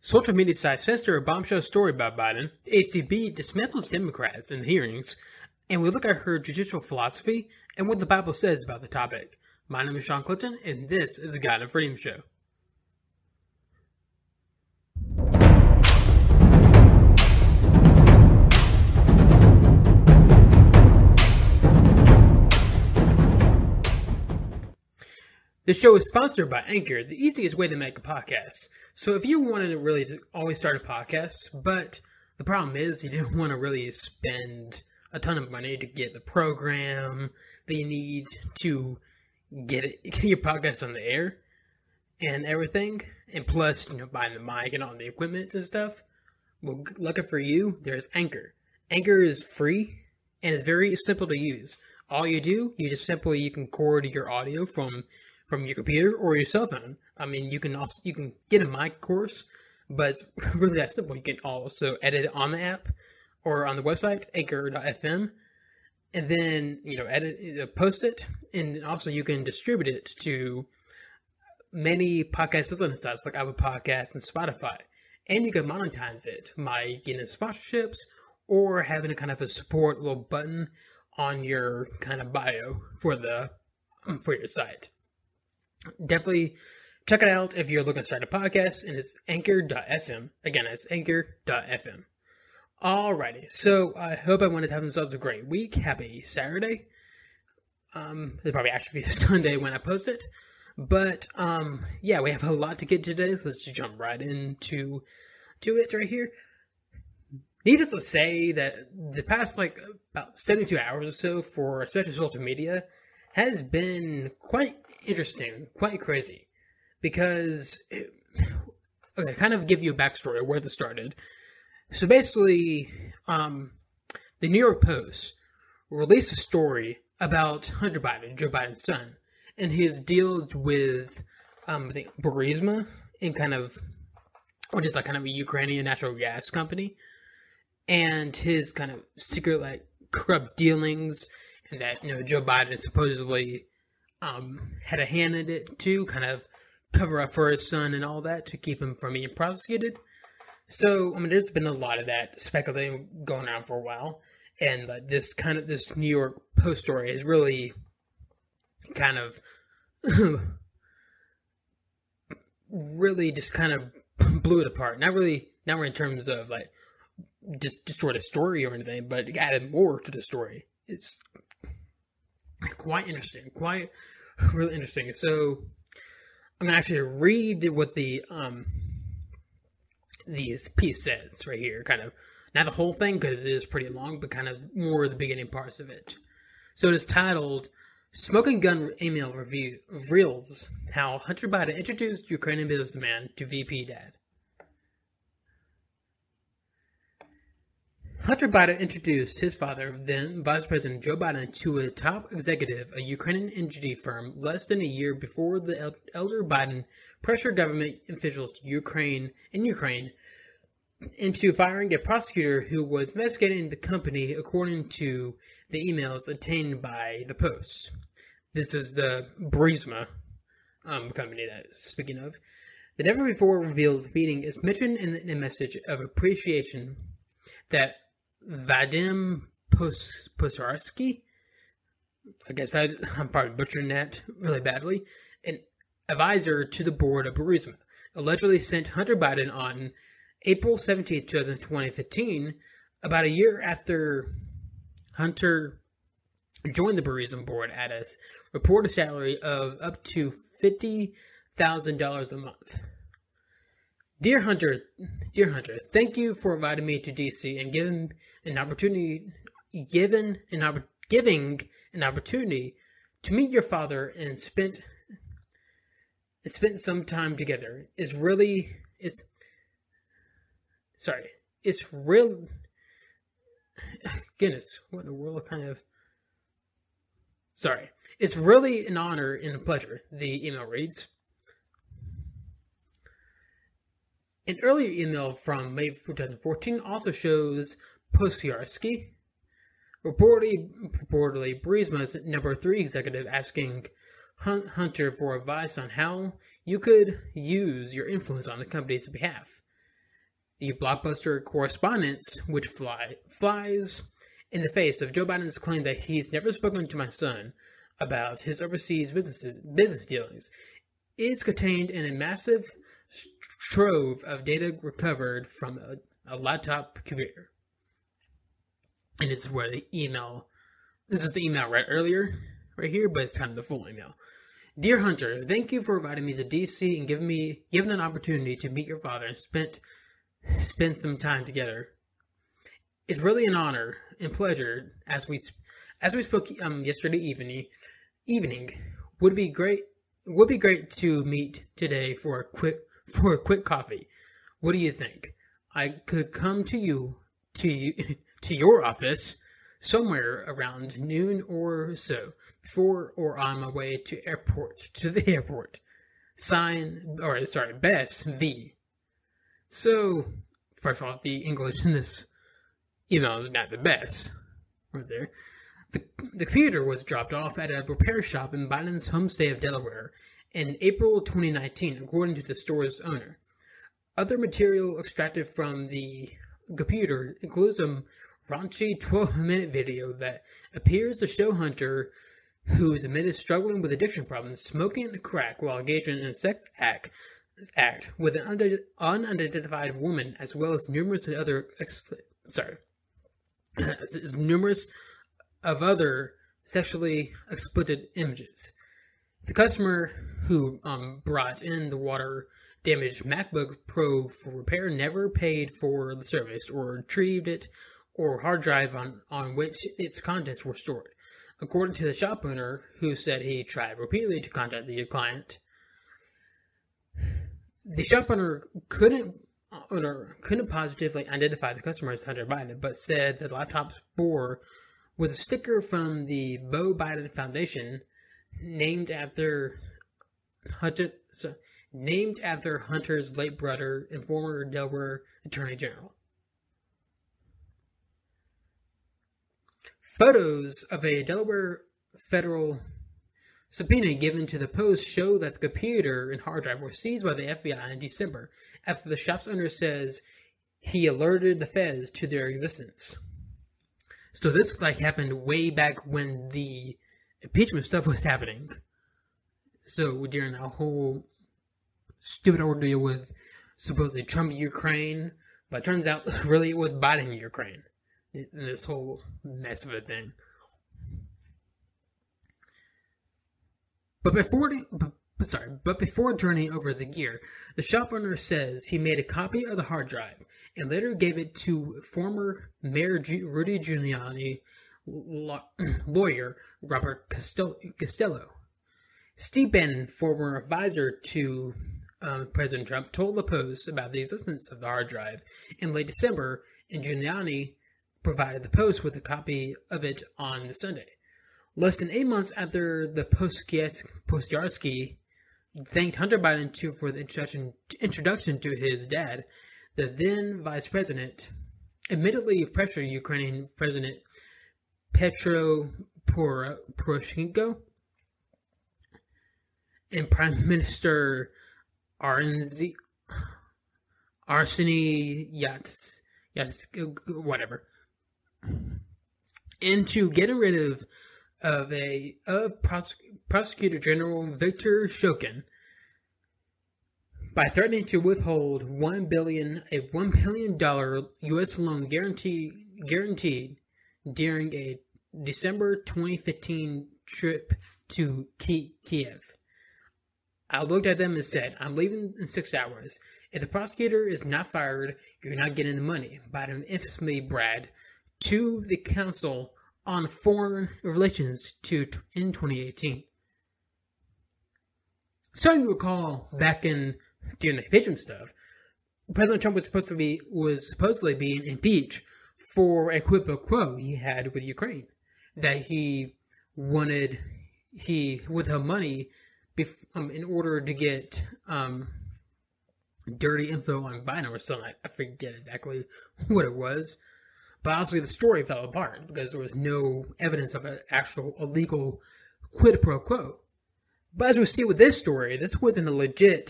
Social media sites censored a bombshell story about Biden. The ACB dismantles Democrats in the hearings, and we look at her judicial philosophy and what the Bible says about the topic. My name is Shawn Clinton, and this is the God of Freedom Show. This show is sponsored by Anchor, the easiest way to make a podcast. So if you wanted to really always start a podcast, but the problem is you didn't want to really spend a ton of money to get the program that you need to get your podcast on the air and everything, and plus, you know, buying the mic and all the equipment and stuff. Well, lucky for you, there's Anchor. Anchor is free and it's very simple to use. All you do, you can record your audio from your computer or your cell phone. I mean, you can get a mic, of course, but it's really that simple. You can also edit it on the app or on the website, Anchor.fm, and then, you know, post it, and also you can distribute it to many podcast listening sites like Apple Podcasts and Spotify, and you can monetize it by getting sponsorships or having a kind of a support little button on your kind of bio for your site. Definitely check it out if you're looking to start a podcast, and it's Anchor.fm. Again, it's Anchor.fm. Alrighty, so I hope everyone is having themselves a great week. Happy Saturday. It'll probably actually be Sunday when I post it. But, yeah, we have a lot to get today, so let's just jump right into it right here. Needless to say that the past, about 72 hours or so for especially social media has been quite interesting, quite crazy, because, okay, kind of give you a backstory of where this started. So basically, the New York Post released a story about Hunter Biden, Joe Biden's son, and his deals with, I think, Burisma, and kind of a Ukrainian natural gas company, and his kind of secret, corrupt dealings, and that, you know, Joe Biden supposedly had a hand in it to kind of cover up for his son and all that to keep him from being prosecuted. So, I mean, there's been a lot of that speculating going on for a while, and this New York Post story is really kind of really just kind of blew it apart. Not really in terms of just destroyed a story or anything, but it added more to the story. It's quite interesting, quite really interesting. So, I'm gonna actually read what the these piece sets right here, kind of not the whole thing because it is pretty long, but kind of more the beginning parts of it. So it is titled "Smoking Gun Email Review Reveals How Hunter Biden Introduced Ukrainian Businessman to VP Dad." Hunter Biden introduced his father, then Vice President Joe Biden, to a top executive, a Ukrainian energy firm, less than a year before the elder Biden pressured government officials in Ukraine into firing a prosecutor who was investigating the company, according to the emails obtained by the Post. This is the Burisma company that I'm speaking of. The never-before-revealed meeting is mentioned in a message of appreciation that Vadym Pozharskyi, I guess I'm probably butchering that really badly, an advisor to the board of Burisma, allegedly sent Hunter Biden on April 17, 2015, about a year after Hunter joined the Burisma board at a reported salary of up to $50,000 a month. Dear Hunter, thank you for inviting me to D.C. and giving an opportunity to meet your father and spent some time together. It's really an honor and a pleasure. The email reads. An earlier email from May 2014 also shows Pozharskyi, reportedly Burisma's number 3 executive, asking Hunter for advice on how you could use your influence on the company's behalf. the blockbuster correspondence, which flies in the face of Joe Biden's claim that he's never spoken to my son about his overseas business dealings, is contained in a massive trove of data recovered from a laptop computer. And this is where the email, this is the email right earlier, right here, but it's kind of the full email. Dear Hunter, thank you for inviting me to DC and giving an opportunity to meet your father and spend some time together. It's really an honor and pleasure. As we spoke yesterday evening, would be great to meet today for a quick coffee. What do you think? I could come to your office somewhere around noon or so, before or on my way to the airport. Bess V. So, first of all, the English in this email is not the best. Right there. The computer was dropped off at a repair shop in Biden's home state of Delaware in April 2019, according to the store's owner. Other material extracted from the computer includes a raunchy 12-minute video that appears to show Hunter, who is admitted struggling with addiction problems, smoking crack while engaged in a sex act with an unidentified woman, as well as numerous other sexually explicit images. The customer who brought in the water-damaged MacBook Pro for repair never paid for the service or retrieved it or hard drive on which its contents were stored, according to the shop owner, who said he tried repeatedly to contact the client. The shop owner couldn't positively identify the customer as Hunter Biden, but said the laptop was a sticker from the Beau Biden Foundation, named after Hunter's late brother and former Delaware Attorney General. Photos of a Delaware federal subpoena given to the Post show that the computer and hard drive were seized by the FBI in December, after the shop's owner says he alerted the feds to their existence. So this happened way back when the impeachment stuff was happening. So during that whole stupid ordeal with supposedly Trump Ukraine, but it turns out really it was Biden Ukraine. This whole mess of a thing. But before turning over the gear, the shop owner says he made a copy of the hard drive and later gave it to former Mayor Rudy Giuliani lawyer Robert Costello. Steve Bannon, former advisor to President Trump, told the Post about the existence of the hard drive in late December, and Giuliani provided the Post with a copy of it on the Sunday. Less than 8 months after the Pozharskyi thanked Hunter Biden for the introduction to his dad, the then vice president admittedly pressured Ukrainian President Petro Poroshenko and Prime Minister Arseniy Yatsenyuk, whatever, into getting rid of Prosecutor General Victor Shokin by threatening to withhold $1 billion U.S. loan guaranteed during a December 2015 trip to Kiev. I looked at them and said, "I'm leaving in 6 hours. If the prosecutor is not fired, you're not getting the money." Biden infamously bragged to the Council on Foreign Relations in 2018. So you recall back during the impeachment stuff, President Trump was supposedly being impeached for a quid pro quo he had with Ukraine, that he withheld money in order to get dirty info on Biden or something. I forget exactly what it was. But obviously the story fell apart because there was no evidence of an actual illegal quid pro quo. But as we see with this story, this wasn't a legal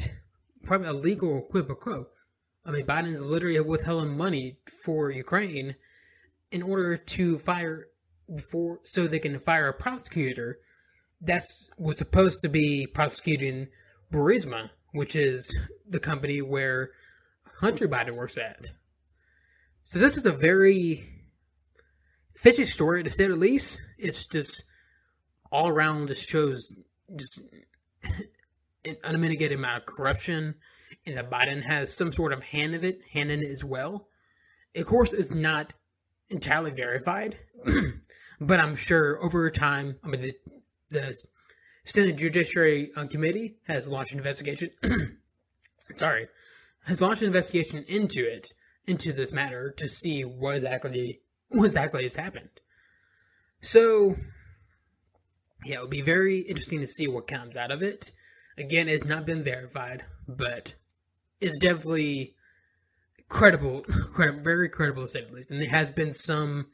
quid pro quo. I mean, Biden's literally withheld money for Ukraine in order to so they can fire a prosecutor that was supposed to be prosecuting Burisma, which is the company where Hunter Biden works at. So this is a very fishy story, to say the least. It's just all around, just shows just an unmitigated amount of corruption, and that Biden has some sort of hand in it as well. Of course, it's not entirely verified, but I'm sure over time, I mean, the Senate Judiciary Committee has launched an investigation. Has launched an investigation into this matter to see what exactly has happened. So, yeah, it'll be very interesting to see what comes out of it. Again, it's not been verified, but it's definitely very credible to say the least. And there has been some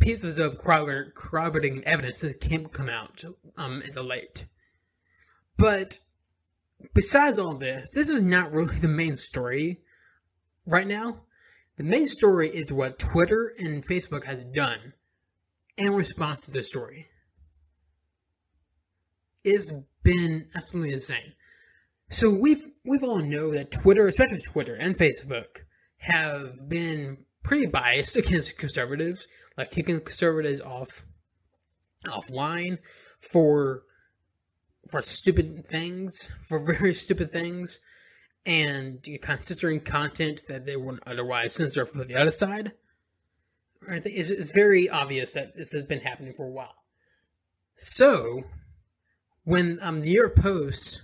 pieces of corroborating evidence that can't come out in the late. But besides all this, this is not really the main story right now. The main story is what Twitter and Facebook has done in response to this story. It's been absolutely insane. So we've all know that Twitter, especially Twitter and Facebook, have been pretty biased against conservatives, like kicking conservatives offline for stupid things, for very stupid things, and censoring content that they wouldn't otherwise censor for the other side. I think it's very obvious that this has been happening for a while. So when the New York Post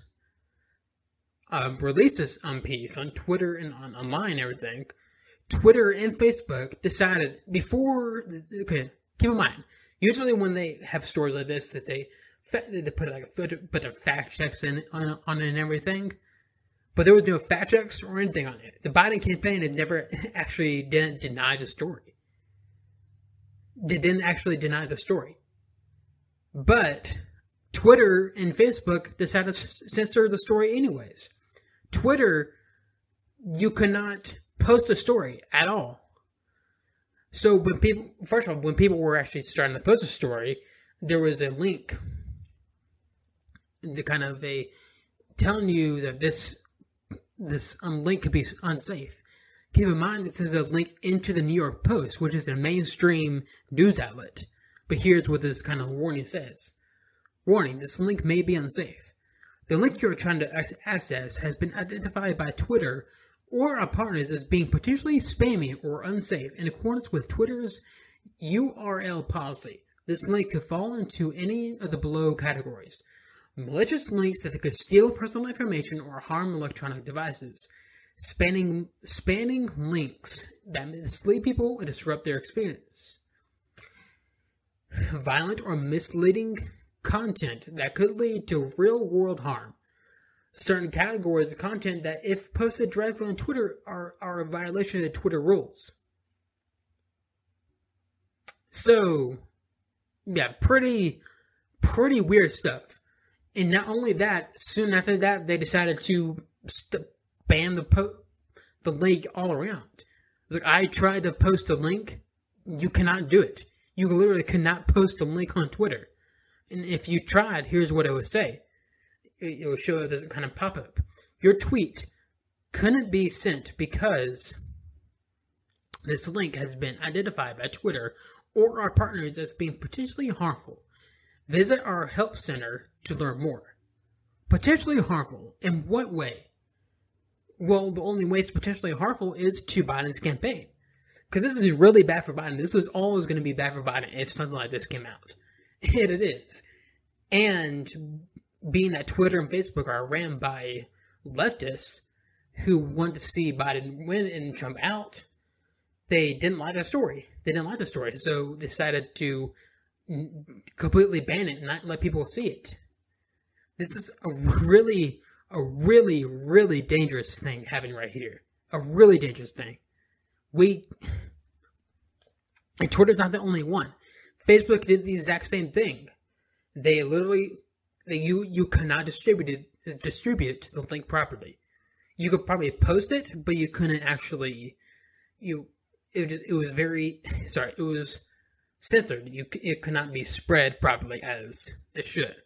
released this piece on Twitter and online and everything, Twitter and Facebook decided keep in mind, usually when they have stories like this, they put like a filter, put the fact checks on it and everything, but there was no fact checks or anything on it. The Biden campaign had never actually didn't deny the story. They didn't actually deny the story, but Twitter and Facebook decided to censor the story anyways. Twitter, you could not post a story at all. So when people were actually starting to post a story, there was a link, telling you that this link could be unsafe. Keep in mind, this is a link into the New York Post, which is their mainstream news outlet. But here's what this warning says. Warning, this link may be unsafe. The link you are trying to access has been identified by Twitter or our partners as being potentially spammy or unsafe in accordance with Twitter's URL policy. This link could fall into any of the below categories. Malicious links that could steal personal information or harm electronic devices. Spanning links that mislead people and disrupt their experience. Violent or misleading content that could lead to real-world harm. Certain categories of content that, if posted directly on Twitter, are a violation of Twitter rules. So, yeah, pretty weird stuff. And not only that, soon after that, they decided to ban the link all around. Look, I tried to post a link. You cannot do it. You literally cannot post a link on Twitter. And if you tried, here's what it would say. It would show up as a pop-up. Your tweet couldn't be sent because this link has been identified by Twitter or our partners as being potentially harmful. Visit our help center to learn more. Potentially harmful. In what way? Well, the only way it's potentially harmful is to Biden's campaign. Because this is really bad for Biden. This was always going to be bad for Biden if something like this came out. And it is. And being that Twitter and Facebook are ran by leftists who want to see Biden win and Trump out, they didn't like the story. So decided to completely ban it and not let people see it. This is a really dangerous thing happening right here. A really dangerous thing. And Twitter's not the only one. Facebook did the exact same thing. They literally, you cannot distribute the link properly. you could probably post it, but you couldn't actually, it was censored. It could not be spread properly as it should.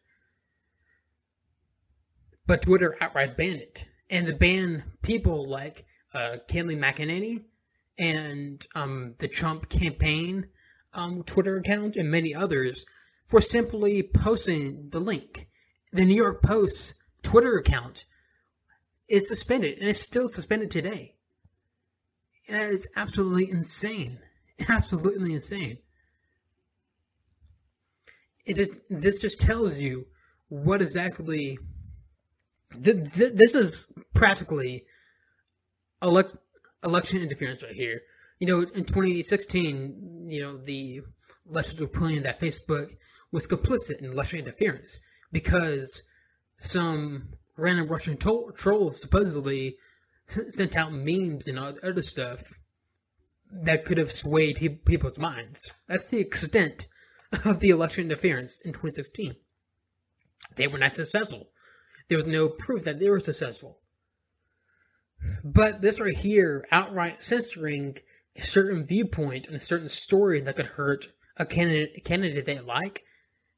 But Twitter outright banned it. And they banned people like Kayleigh McEnany and the Trump campaign Twitter account and many others for simply posting the link. The New York Post's Twitter account is suspended, and it's still suspended today. That is absolutely insane. Absolutely insane. This just tells you what exactly... This is practically election interference right here. You know, in 2016, the leftists were claiming that Facebook was complicit in election interference because some random Russian trolls supposedly sent out memes and other stuff that could have swayed people's minds. That's the extent of the election interference in 2016. They were not successful. There was no proof that they were successful. But this right here, outright censoring a certain viewpoint and a certain story that could hurt a candidate they like,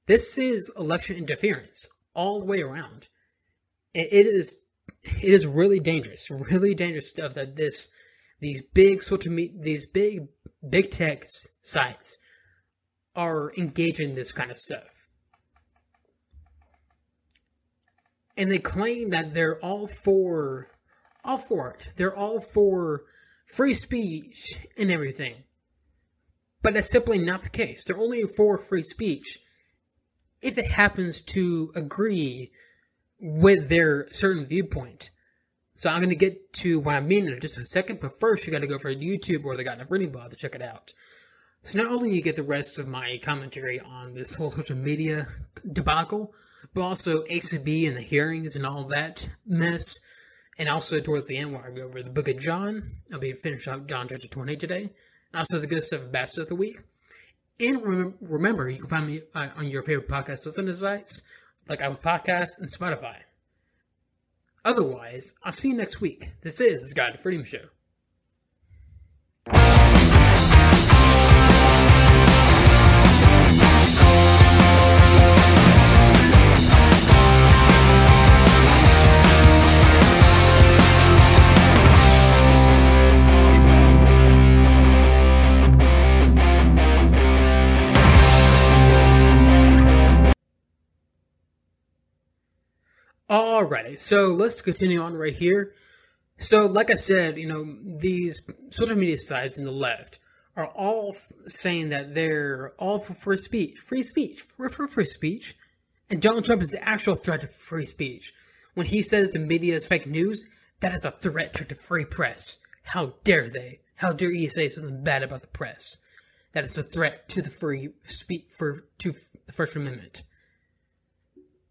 this is election interference all the way around. It is really dangerous stuff that these big social media, these big tech sites are engaging in this kind of stuff. And they claim that they're all for it. They're all for free speech and everything. But that's simply not the case. They're only for free speech if it happens to agree with their certain viewpoint. So I'm going to get to what I mean in just a second. But first, you got to go for YouTube or the God of Reading blog to check it out. So not only you get the rest of my commentary on this whole social media debacle, but also ACB and the hearings and all that mess. And also towards the end where I go over the Book of John. I'll be finishing up John chapter 20 today. And also the good stuff of Bastard of the Week. And remember, you can find me on your favorite podcast listening sites, like Apple Podcasts and Spotify. Otherwise, I'll see you next week. This is God of Freedom Show. Alrighty, so let's continue on right here. So, like I said, these social media sites and the left are all saying that they're all for free speech. And Donald Trump is the actual threat to free speech. When he says the media is fake news, that is a threat to the free press. How dare they? How dare you say something bad about the press? That is a threat to the free speech, to the First Amendment.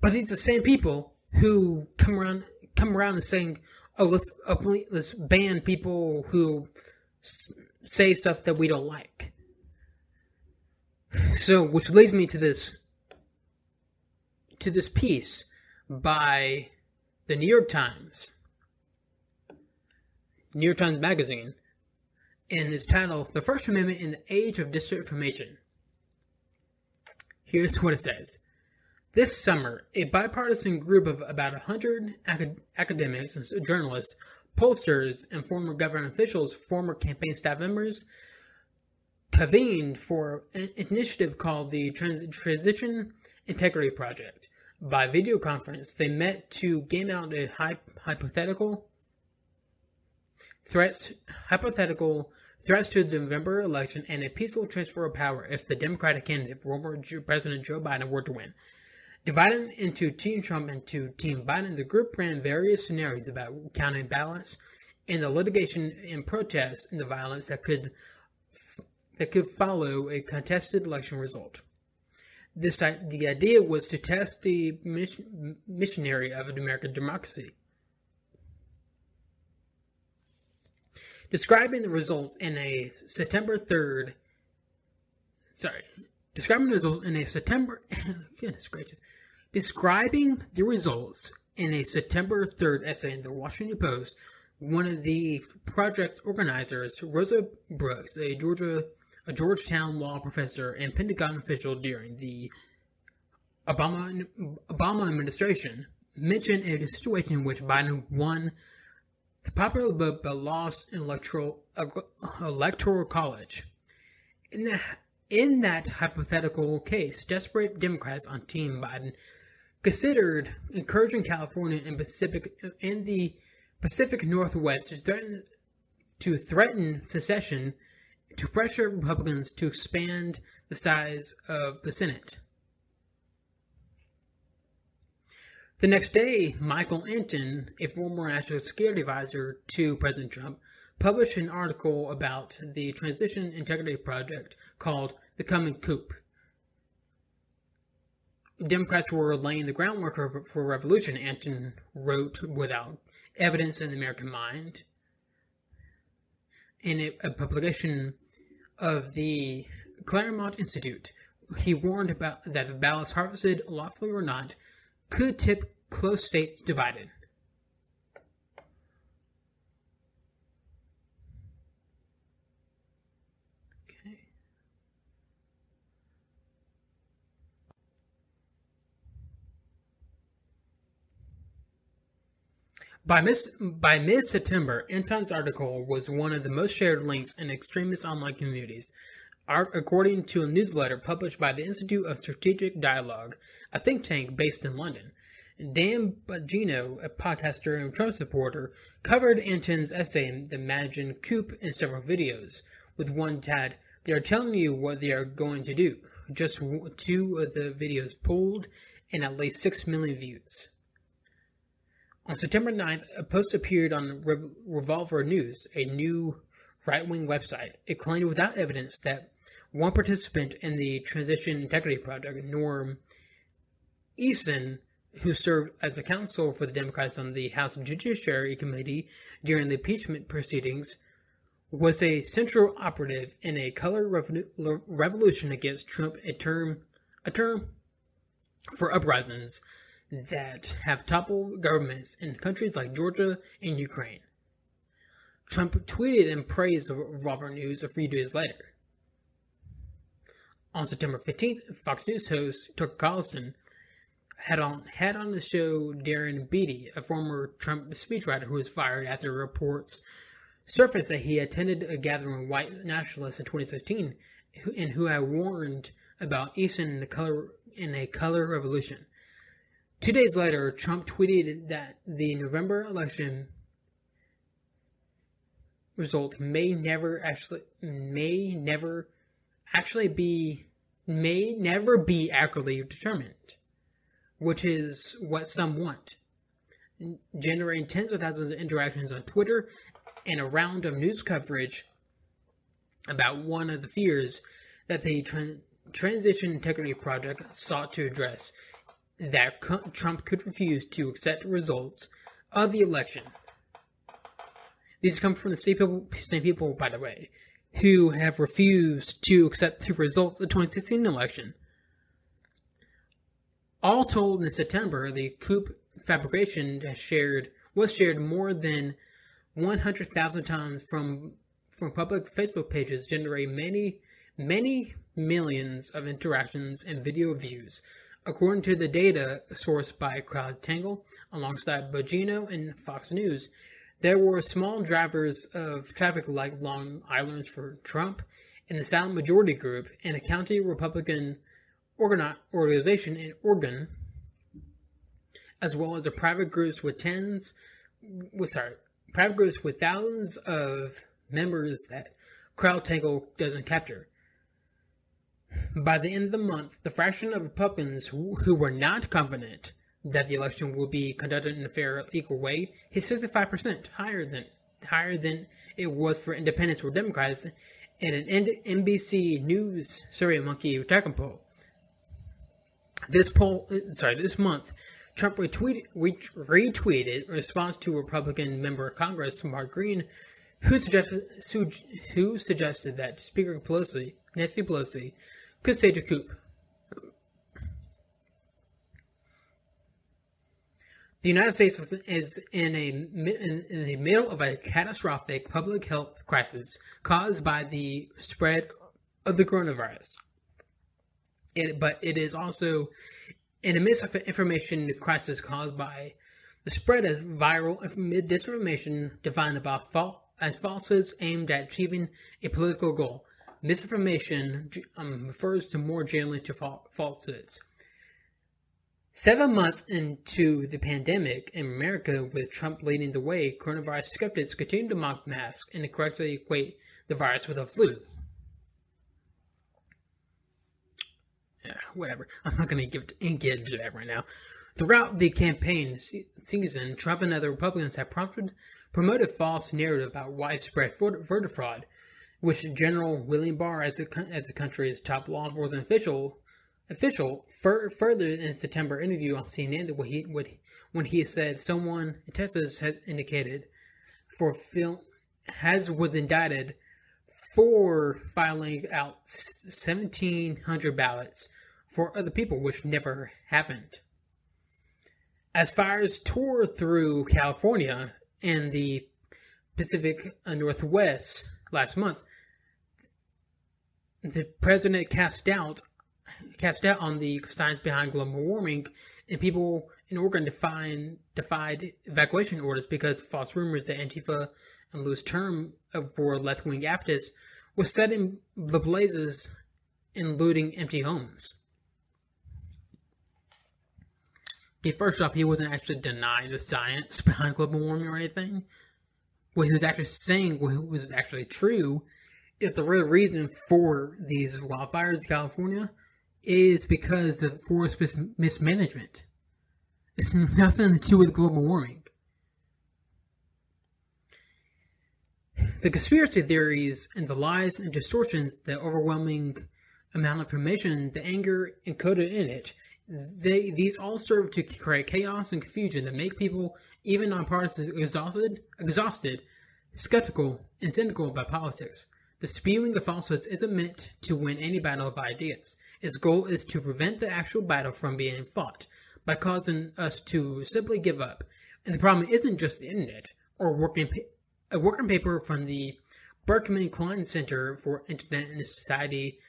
But these are the same people who come around and saying, "Oh, let's ban people who say stuff that we don't like." So, which leads me to this piece by the New York Times Magazine, and it's titled "The First Amendment in the Age of Disinformation." Here's what it says. This summer, a bipartisan group of about 100 academics and journalists, pollsters, and former government officials, former campaign staff members, convened for an initiative called the Transition Integrity Project. By video conference, they met to game out a hypothetical threats to the November election and a peaceful transfer of power if the Democratic candidate, former President Joe Biden, were to win. Divided into Team Trump and to Team Biden, the group ran various scenarios about counting ballots and the litigation and protests and the violence that could follow a contested election result. The idea was to test the machinery of American democracy. Describing the results in a September describing the results in a September 3rd essay in the Washington Post. One of the project's organizers, Rosa Brooks, a Georgetown law professor and Pentagon official during the Obama administration, mentioned a situation in which Biden won the popular vote but lost in electoral college. In that hypothetical case, desperate Democrats on Team Biden considered encouraging California and the Pacific Northwest to threaten secession to pressure Republicans to expand the size of the Senate. The next day, Michael Anton, a former national security advisor to President Trump, published an article about the Transition Integrity Project called The Coming Coup. Democrats were laying the groundwork for revolution, Anton wrote, without evidence in the American mind. In a publication of the Claremont Institute, he warned that the ballots harvested, lawfully or not, could tip close states divided. By mid-September, Anton's article was one of the most shared links in extremist online communities, according to a newsletter published by the Institute of Strategic Dialogue, a think tank based in London. Dan Bongino, a podcaster and Trump supporter, covered Anton's essay in the Imagined Coup in several videos, with one tagged, "They are telling you what they are going to do." Just two of the videos pulled and at least 6 million views. On September 9th, a post appeared on Revolver News, a new right-wing website. It claimed without evidence that one participant in the Transition Integrity Project, Norm Eason, who served as a counsel for the Democrats on the House Judiciary Committee during the impeachment proceedings, was a central operative in a color revolution against Trump, a term for uprisings that have toppled governments in countries like Georgia and Ukraine. Trump tweeted in praise of Revolver News a few days later. On September 15th, Fox News host Tucker Carlson had on the show Darren Beatty, a former Trump speechwriter who was fired after reports surfaced that he attended a gathering of white nationalists in 2016 and who had warned about Eason in a color revolution. 2 days later, Trump tweeted that the November election result may never be accurately determined, which is what some want, generating tens of thousands of interactions on Twitter and a round of news coverage about one of the fears that the Transition Integrity Project sought to address, that Trump could refuse to accept the results of the election. These come from the same people, by the way, who have refused to accept the results of the 2016 election. All told, in September, the coup fabrication was shared more than 100,000 times from public Facebook pages, generating many, many millions of interactions and video views, according to the data sourced by CrowdTangle, alongside Bongino and Fox News. There were small drivers of traffic like Long Island for Trump and the Silent Majority Group and a county Republican organization in Oregon, as well as private groups with thousands of members that CrowdTangle doesn't capture. By the end of the month, the fraction of Republicans who were not confident that the election will be conducted in a fair, equal way hit 65%, higher than it was for independents or Democrats, in an NBC News SurveyMonkey tracking poll. This month, Trump retweeted a response to Republican member of Congress Mark Green, who suggested that Speaker Pelosi, Nancy Pelosi, could stage a coup. The United States is in the middle of a catastrophic public health crisis caused by the spread of the coronavirus. But it is also in the midst of an information crisis caused by the spread of viral disinformation defined about as falsehoods aimed at achieving a political goal. Misinformation refers to more generally to falsehoods. 7 months into the pandemic in America, with Trump leading the way, coronavirus skeptics continue to mock masks and incorrectly equate the virus with a flu. I'm not going to get into that right now. Throughout the campaign season, Trump and other Republicans have promoted false narrative about widespread voter fraud, which General William Barr, as the country's top law enforcement official further in September interview on CNN that when he said someone in Texas has indicated was indicted for filing out 1,700 ballots for other people, which never happened. As fires tore through California and the Pacific Northwest last month, the president cast doubt on the science behind global warming, and people in Oregon defied evacuation orders because of false rumors that Antifa and Lou's term for left-wing activists was setting the blazes and looting empty homes. Okay, first off, he wasn't actually denying the science behind global warming or anything. What he was actually saying, what was actually true, is the real reason for these wildfires in California is because of forest mismanagement. It's nothing to do with global warming. The conspiracy theories and the lies and distortions, the overwhelming amount of information, the anger encoded in it, these all serve to create chaos and confusion that make people, even nonpartisans, exhausted, skeptical, and cynical about politics. The spewing of falsehoods isn't meant to win any battle of ideas. Its goal is to prevent the actual battle from being fought by causing us to simply give up. And the problem isn't just the internet or a working paper from the Berkman Klein Center for Internet and Society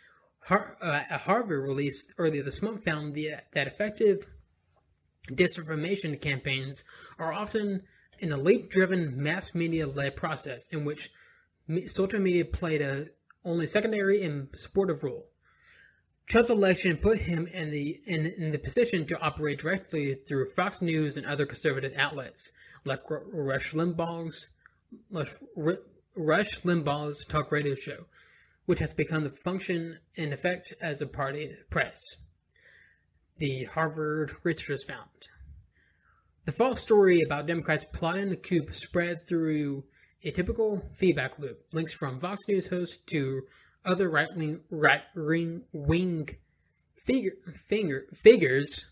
at Harvard released earlier this month found that effective disinformation campaigns are often an elite-driven, mass media-led process in which social media played only secondary and supportive role. Trump's election put him in the position to operate directly through Fox News and other conservative outlets like Rush Limbaugh's talk radio show, which has become the function in effect as a party press, the Harvard researchers found. The false story about Democrats plotting to coup spread through a typical feedback loop. Links from Fox News hosts to other right-wing figures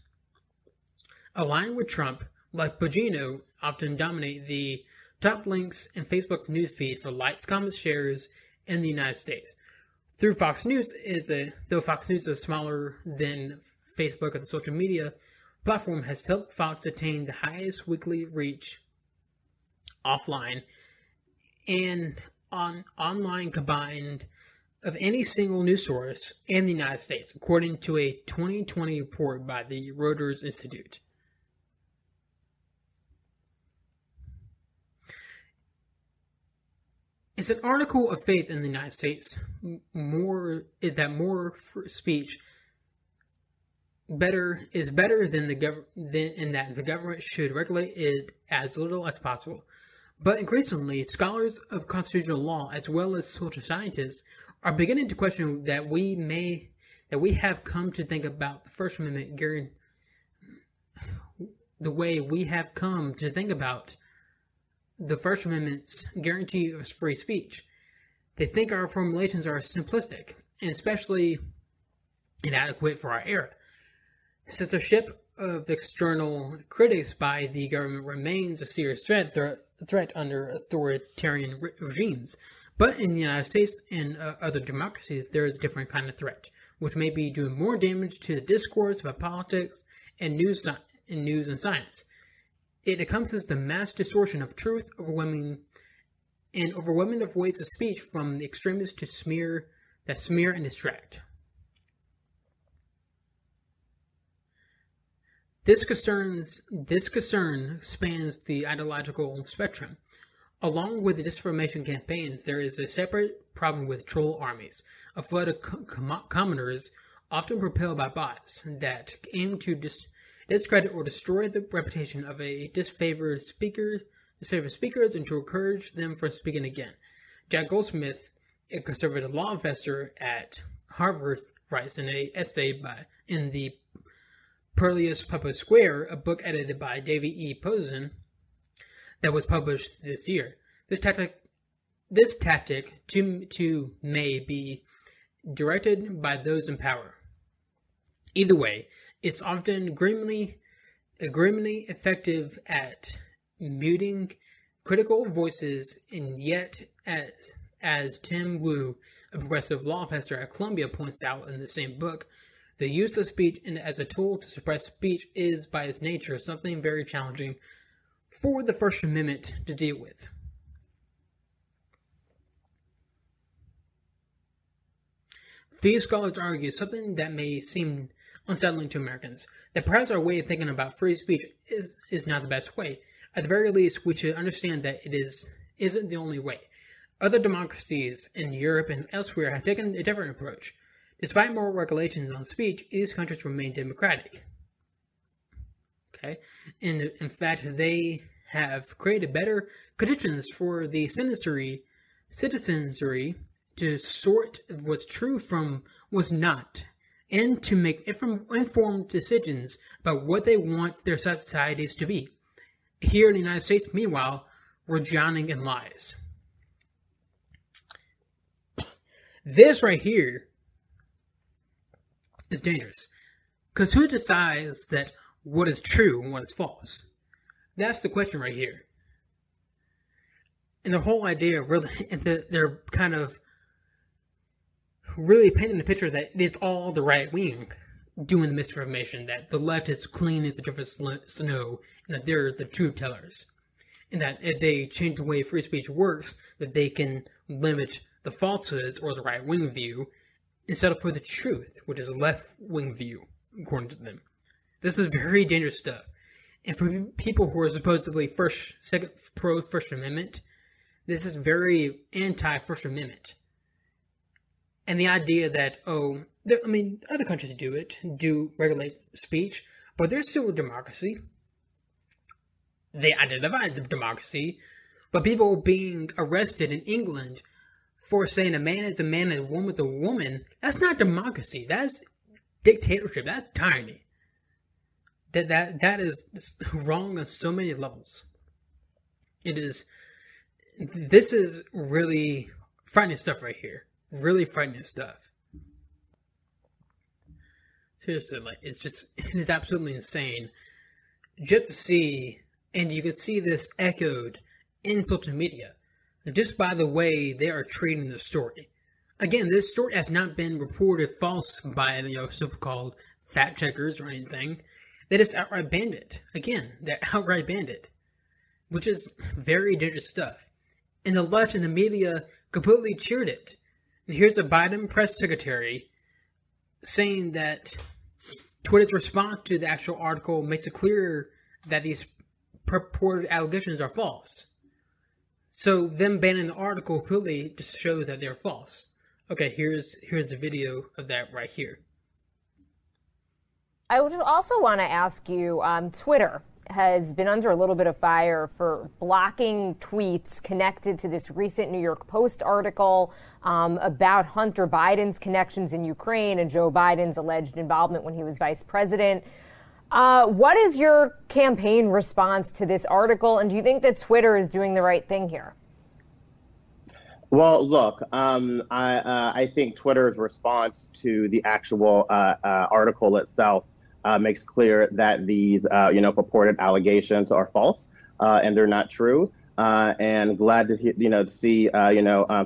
aligned with Trump, like Bongino, often dominate the top links in Facebook's newsfeed for likes, comments, shares in the United States. Through Fox News though Fox News is smaller than Facebook or the social media platform, has helped Fox attain the highest weekly reach offline and online combined of any single news source in the United States, according to a 2020 report by the Reuters Institute. It's an article of faith in the United States more speech is better than the government should regulate it as little as possible. But increasingly, scholars of constitutional law, as well as social scientists, are beginning to question that we have come to think about the First Amendment guarantee of free speech. They think our formulations are simplistic and especially inadequate for our era. Censorship of external critics by the government remains a serious threat under authoritarian regimes. But in the United States and other democracies, there is a different kind of threat, which may be doing more damage to the discourse about politics and news and science. It encompasses the mass distortion of truth, overwhelming the voice of speech from the extremists to smear and distract. This concern spans the ideological spectrum. Along with the disinformation campaigns, there is a separate problem with troll armies, a flood of commenters, often propelled by bots, that aim to discredit or destroy the reputation of a disfavored speakers and to encourage them from speaking again. Jack Goldsmith, a conservative law professor at Harvard, writes in an essay in the Purlius Puppet Square, a book edited by David E. Posen, that was published this year. This tactic too may be directed by those in power. Either way, it's often grimly effective at muting critical voices, and yet, as Tim Wu, a progressive law professor at Columbia, points out in the same book, the use of speech as a tool to suppress speech is, by its nature, something very challenging for the First Amendment to deal with. These scholars argue something that may seem unsettling to Americans, that perhaps our way of thinking about free speech is not the best way. At the very least, we should understand that it isn't the only way. Other democracies in Europe and elsewhere have taken a different approach. Despite moral regulations on speech, these countries remain democratic. Okay? And in fact, they have created better conditions for the citizenry to sort what's true from what's not, and to make informed decisions about what they want their societies to be. Here in the United States, meanwhile, we're drowning in lies. This right here is dangerous, because who decides that what is true and what is false? That's the question right here. And the whole idea of really, they're kind of really painting the picture that it's all the right wing doing the misinformation, that the left is clean as a different snow, and that they're the truth tellers, and that if they change the way free speech works, that they can limit the falsehoods or the right wing view, instead of for the truth, which is a left-wing view, according to them. This is very dangerous stuff. And for people who are supposedly pro-First Amendment, this is very anti-First Amendment. And the idea that, other countries do regulate speech, but they're still a democracy. They identify as a democracy, but people being arrested in England for saying a man is a man and a woman is a woman, that's not democracy. That's dictatorship. That's tyranny. That is wrong on so many levels. This is really frightening stuff right here. Really frightening stuff. Seriously, it is absolutely insane. Just to see, and you can see this echoed in social media, just by the way they are treating the story. Again, this story has not been reported false by so-called fact checkers or anything. They just outright banned it. Again, they're outright banned it, which is very dangerous stuff. And the left and the media completely cheered it. And here's a Biden press secretary saying that Twitter's response to the actual article makes it clear that these purported allegations are false. So them banning the article clearly just shows that they're false. Okay, here's the video of that right here. I would also want to ask you, Twitter has been under a little bit of fire for blocking tweets connected to this recent New York Post article about Hunter Biden's connections in Ukraine and Joe Biden's alleged involvement when he was vice president. What is your campaign response to this article, and do you think that Twitter is doing the right thing here? Well, look, I think Twitter's response to the actual article itself makes clear that these, purported allegations are false and they're not true. And glad to see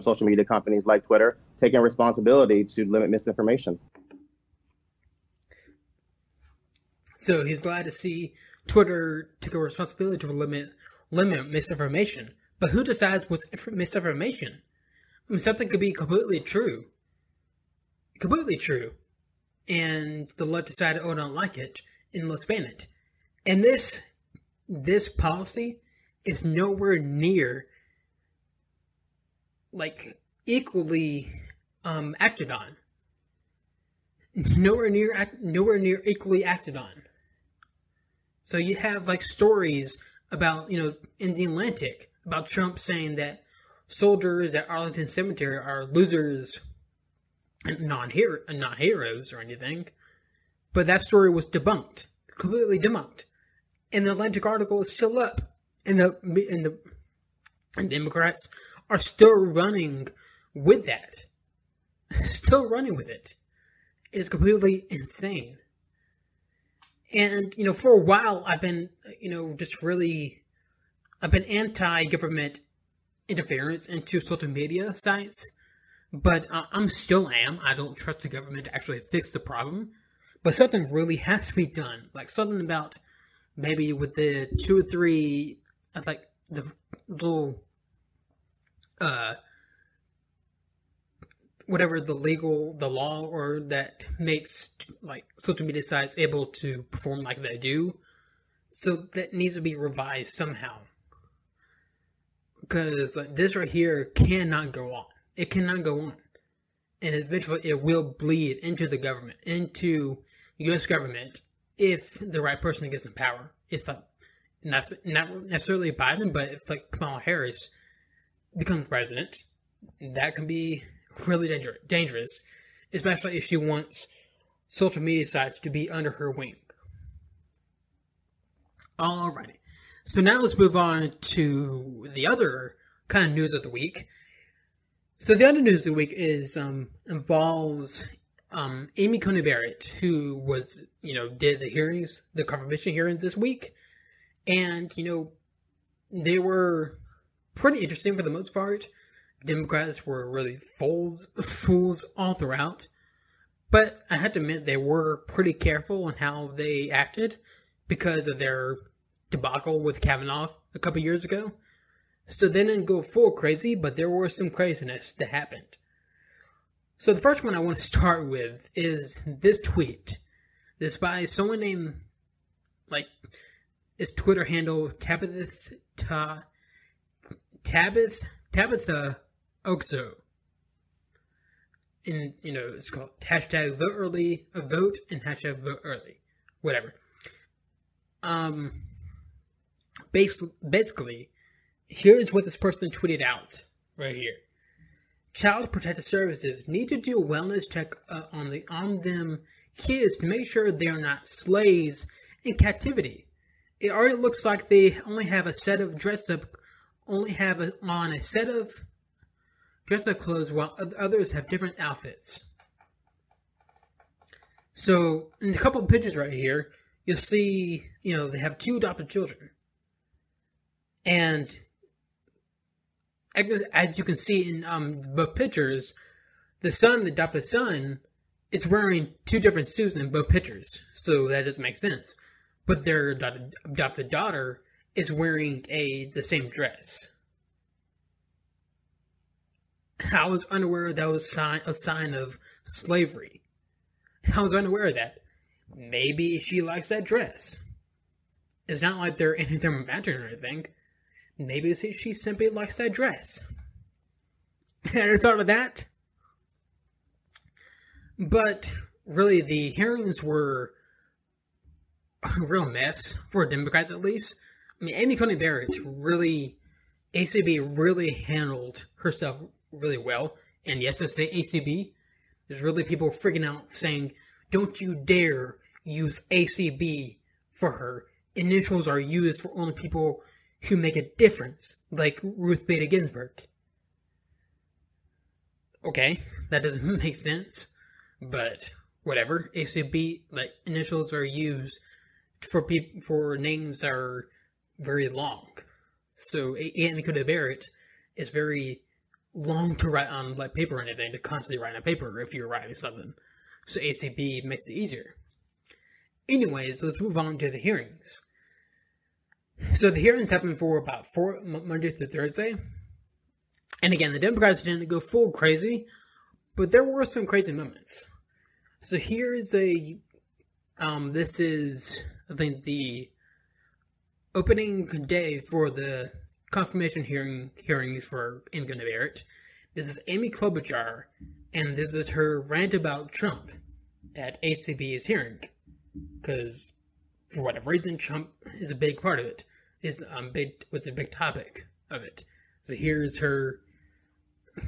social media companies like Twitter taking responsibility to limit misinformation. So he's glad to see Twitter took a responsibility to limit misinformation. But who decides what's misinformation? I mean, something could be completely true. And the left decided, oh, I don't like it, and let's ban it. And this policy is nowhere near, like, equally acted on. Nowhere near equally acted on. So you have, like, stories about, in the Atlantic, about Trump saying that soldiers at Arlington Cemetery are losers and not heroes or anything. But that story was debunked. Completely debunked. And the Atlantic article is still up. And Democrats are still running with that. Still running with it. It is completely insane. And, for a while I've been, I've been anti-government interference into social media sites. But I am. I don't trust the government to actually fix the problem. But something really has to be done. Like something about maybe with the 2 or 3 of like the little, whatever the law or that makes like social media sites able to perform like they do. So that needs to be revised somehow. Because like this right here cannot go on. It cannot go on. And eventually it will bleed into the government, into U.S. government, if the right person gets in power. If not necessarily Biden, but if like Kamala Harris becomes president, that can be really dangerous, especially if she wants social media sites to be under her wing. Alrighty. So now let's move on to the other kind of news of the week. So the other news of the week is involves Amy Coney Barrett, who was did the hearings, the confirmation hearings this week, and they were pretty interesting for the most part. Democrats were really fools all throughout, but I have to admit they were pretty careful on how they acted because of their debacle with Kavanaugh a couple years ago. So they didn't go full crazy, but there was some craziness that happened. So the first one I want to start with is this tweet. This by someone named, his Twitter handle, Tabitha Oxo. And, it's called #VoteEarly, a vote, and #VoteEarly. Whatever. Basically, here's what this person tweeted out right here. Child Protective Services need to do a wellness check on them kids to make sure they're not slaves in captivity. It already looks like they only have on a set of dress-up clothes while others have different outfits. So, in a couple of pictures right here, you'll see, they have 2 adopted children. And as you can see in both pictures, the adopted son, is wearing 2 different suits in both pictures. So that doesn't make sense. But their adopted daughter is wearing the same dress. I was unaware that was a sign of slavery. I was unaware of that. Maybe she likes that dress. It's not like they're anything magic or anything. Maybe she simply likes that dress. Ever thought of that? But really, the hearings were a real mess, for Democrats at least. I mean, Amy Coney Barrett ACB really handled herself really well. And yes, I say ACB. There's really people freaking out saying, don't you dare use ACB for her. Initials are used for only people who make a difference, like Ruth Bader Ginsburg. Okay, that doesn't make sense, but whatever. ACB, initials are used for people for names that are very long. So Amy Coney Barrett is very long to write on paper or anything, to constantly write on paper if you're writing something. So ACB makes it easier. Anyways, let's move on to the hearings. So the hearings happened for about Monday through Thursday. And again, the Democrats didn't go full crazy, but there were some crazy moments. So here is a, this is, I think, the opening day for the confirmation hearings for Amy Coney Barrett. This is Amy Klobuchar, and this is her rant about Trump at ACB's hearing, because for whatever reason, Trump is a big part of it. Was a big topic of it. So here's her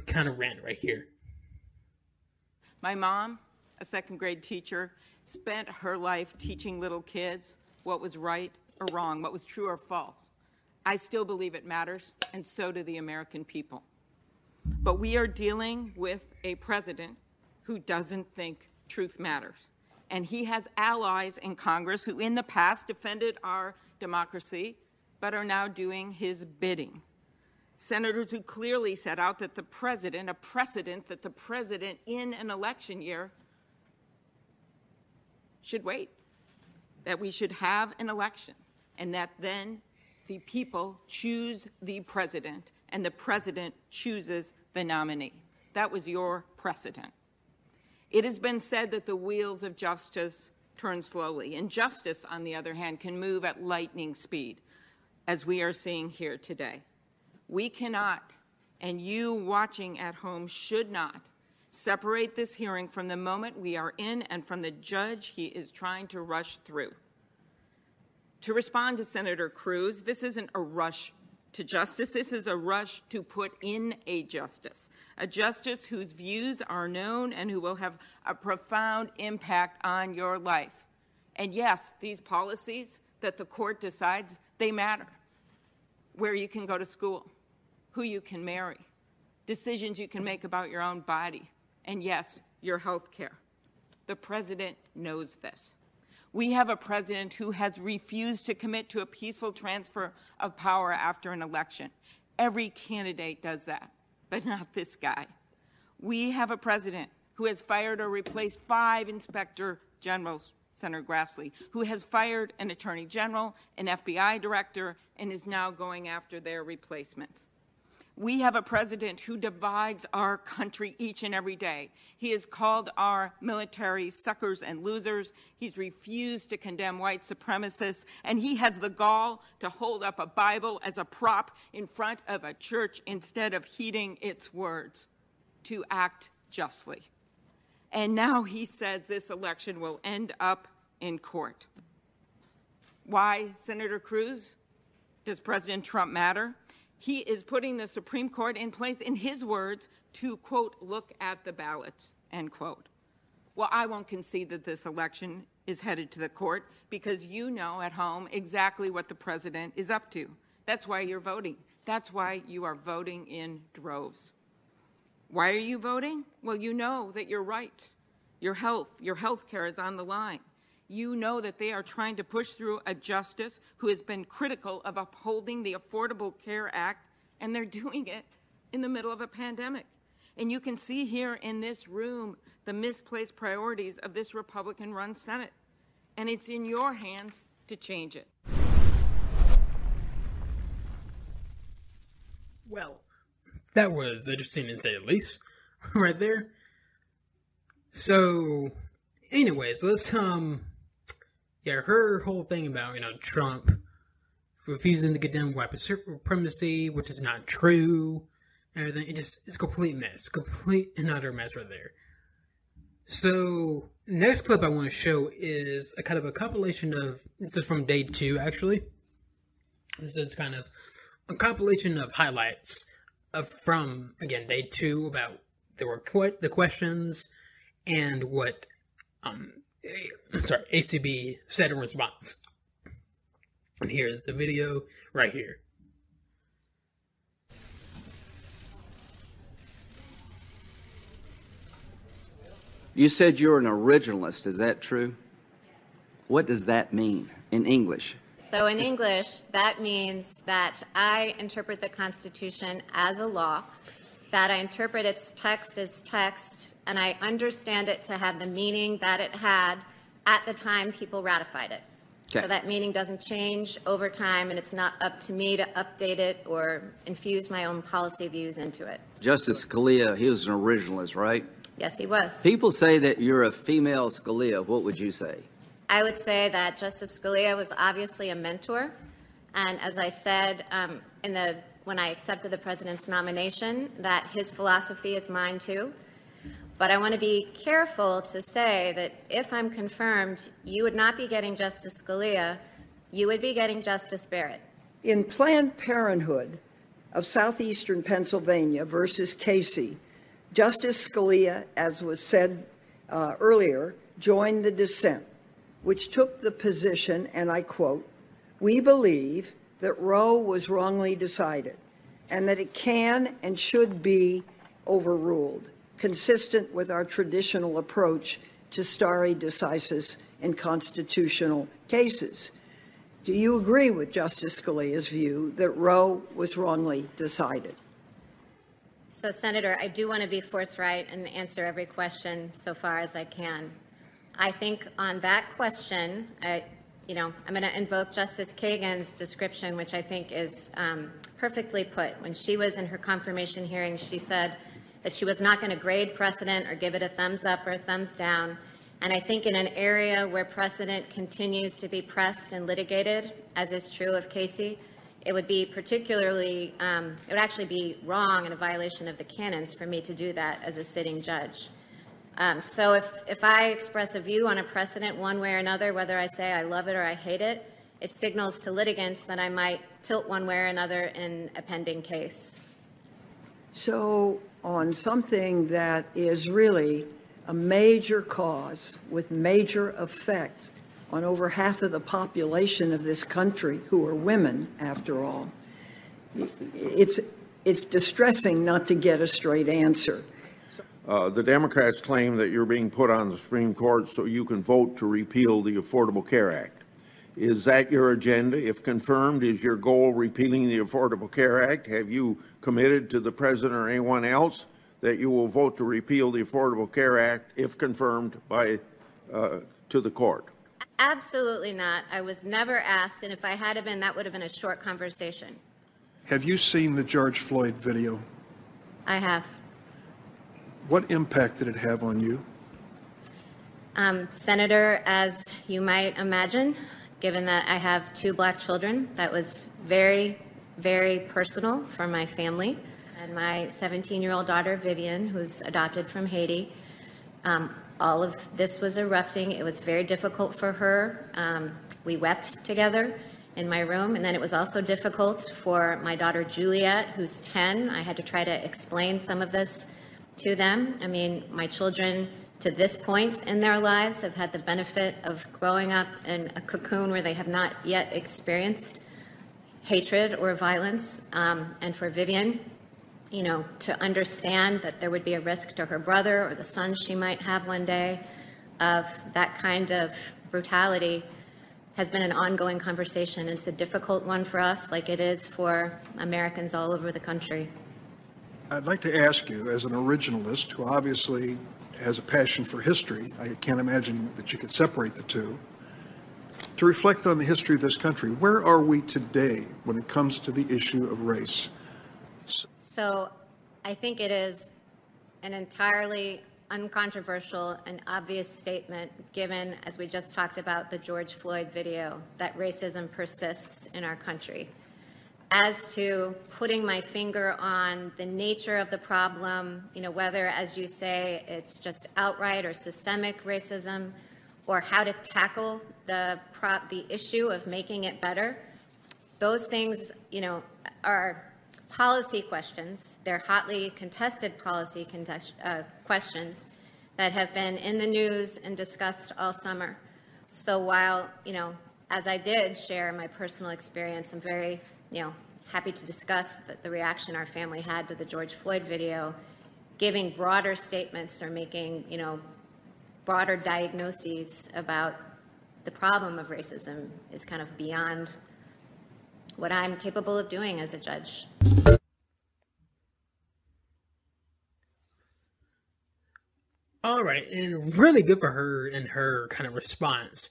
kind of rant right here. My mom, a second grade teacher, spent her life teaching little kids what was right or wrong, what was true or false. I still believe it matters, and so do the American people. But we are dealing with a president who doesn't think truth matters. And he has allies in Congress who in the past defended our democracy, but are now doing his bidding. Senators who clearly set out that the president, a precedent that the president in an election year should wait, that we should have an election, and that then the people choose the president, and the president chooses the nominee. That was your precedent. It has been said that the wheels of justice turn slowly. Injustice, on the other hand, can move at lightning speed, as we are seeing here today. We cannot, and you watching at home should not, separate this hearing from the moment we are in and from the judge he is trying to rush through. To respond to Senator Cruz, this isn't a rush to justice. This is a rush to put in a justice whose views are known and who will have a profound impact on your life. And yes, these policies that the court decides, they matter. Where you can go to school, who you can marry, decisions you can make about your own body, and yes, your health care. The president knows this. We have a president who has refused to commit to a peaceful transfer of power after an election. Every candidate does that, but not this guy. We have a president who has fired or replaced 5 inspector generals, Senator Grassley, who has fired an attorney general, an FBI director, and is now going after their replacements. We have a president who divides our country each and every day. He has called our military suckers and losers. He's refused to condemn white supremacists, and he has the gall to hold up a Bible as a prop in front of a church instead of heeding its words to act justly. And now he says this election will end up in court. Why, Senator Cruz? Does President Trump matter? He is putting the Supreme Court in place, in his words, to, quote, look at the ballots, end quote. Well, I won't concede that this election is headed to the court, because you know at home exactly what the president is up to. That's why you're voting. That's why you are voting in droves. Why are you voting? Well, you know that your rights, your health care is on the line. You know that they are trying to push through a justice who has been critical of upholding the Affordable Care Act, and they're doing it in the middle of a pandemic. And you can see here in this room the misplaced priorities of this Republican-run Senate. And it's in your hands to change it. Well, that was interesting to say the least, right there. So, anyways, let's, yeah, her whole thing about, you know, Trump refusing to condemn white supremacy, which is not true, and everything, it's a complete mess. Complete and utter mess right there. So, next clip I want to show is a kind of a compilation of, this is from day 2, actually. This is kind of a compilation of highlights of, from, again, day 2, about the questions and what ACB said in response. And here's the video right here. You said you're an originalist, is that true? What does that mean in English? So in English, that means that I interpret the Constitution as a law, that I interpret its text as text, and I understand it to have the meaning that it had at the time people ratified it. So that meaning doesn't change over time, and it's not up to me to update it or infuse my own policy views into it. Justice Scalia, he was an originalist, right? Yes, he was. People say that you're a female Scalia. What would you say? I would say that Justice Scalia was obviously a mentor. And as I said, when I accepted the president's nomination, that his philosophy is mine too. But I want to be careful to say that if I'm confirmed, you would not be getting Justice Scalia, you would be getting Justice Barrett. In Planned Parenthood of Southeastern Pennsylvania versus Casey, Justice Scalia, as was said earlier, joined the dissent, which took the position, and I quote, "We believe that Roe was wrongly decided and that it can and should be overruled, consistent with our traditional approach to stare decisis in constitutional cases." Do you agree with Justice Scalia's view that Roe was wrongly decided? So, Senator, I do want to be forthright and answer every question so far as I can. I think on that question, I'm going to invoke Justice Kagan's description, which I think is perfectly put. When she was in her confirmation hearing, she said that she was not going to grade precedent or give it a thumbs up or a thumbs down. And I think in an area where precedent continues to be pressed and litigated, as is true of Casey, it would be particularly, it would actually be wrong and a violation of the canons for me to do that as a sitting judge. So if I express a view on a precedent one way or another, whether I say I love it or I hate it, it signals to litigants that I might tilt one way or another in a pending case. So on something that is really a major cause with major effect on over half of the population of this country, who are women, after all, it's distressing not to get a straight answer. The Democrats claim that you're being put on the Supreme Court so you can vote to repeal the Affordable Care Act. Is that your agenda? If confirmed, is your goal repealing the Affordable Care Act? Have you committed to the president or anyone else that you will vote to repeal the Affordable Care Act if confirmed by to the court? Absolutely not. I was never asked, and if I had been, that would have been a short conversation. Have you seen the George Floyd video? I have. What impact did it have on you? Senator, as you might imagine, given that I have two black children, that was very, very personal for my family. And my 17-year-old daughter, Vivian, who's adopted from Haiti, all of this was erupting. It was very difficult for her. We wept together in my room. And then it was also difficult for my daughter, Juliet, who's 10. I had to try to explain some of this to them. I mean, my children to this point in their lives have had the benefit of growing up in a cocoon where they have not yet experienced hatred or violence. And for Vivian, to understand that there would be a risk to her brother or the son she might have one day of that kind of brutality has been an ongoing conversation. It's a difficult one for us, like it is for Americans all over the country. I'd like to ask you, as an originalist who obviously has a passion for history, I can't imagine that you could separate the two, to reflect on the history of this country. Where are we today when it comes to the issue of race? So I think it is an entirely uncontroversial and obvious statement, given, as we just talked about, the George Floyd video, that racism persists in our country. As to putting my finger on the nature of the problem, whether, as you say, it's just outright or systemic racism, or how to tackle the issue of making it better, those things, are policy questions. They're hotly contested policy questions that have been in the news and discussed all summer. So while, as I did share my personal experience, I'm very happy to discuss the reaction our family had to the George Floyd video. Giving broader statements or making, broader diagnoses about the problem of racism is kind of beyond what I'm capable of doing as a judge. All right, and really good for her and her kind of response.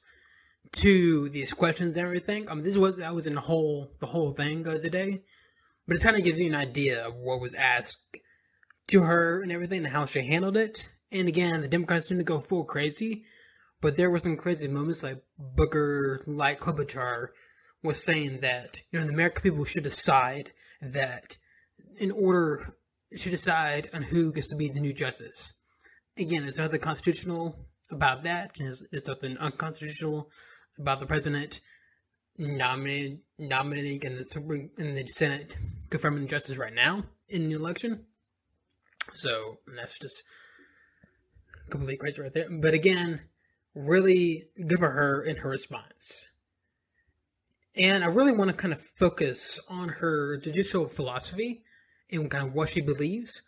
to these questions and everything. I was in the whole thing the other day, but it kind of gives you an idea of what was asked to her and everything and how she handled it. And again, the Democrats didn't go full crazy, but there were some crazy moments, like Booker, like Klobuchar, was saying that, you know, the American people should decide that in order should decide on who gets to be the new justice. Again, there's nothing constitutional about that. There's nothing unconstitutional about the president nominating in the Senate confirming justice right now in the election. So that's just completely crazy right there. But again, really good for her in her response. And I really want to kind of focus on her judicial philosophy and kind of what she believes.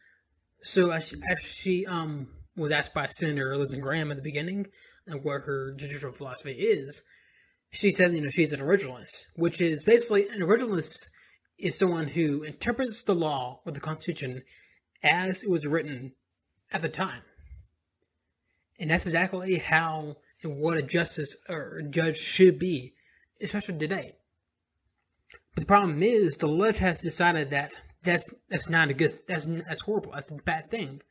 So as she was asked by Senator Lindsey Graham at the beginning and what her judicial philosophy is, she said, you know, she's an originalist, which is basically, an originalist is someone who interprets the law or the Constitution as it was written at the time. And that's exactly how and what a justice or a judge should be, especially today. But the problem is the left has decided that that's not a good, that's horrible, that's a bad thing.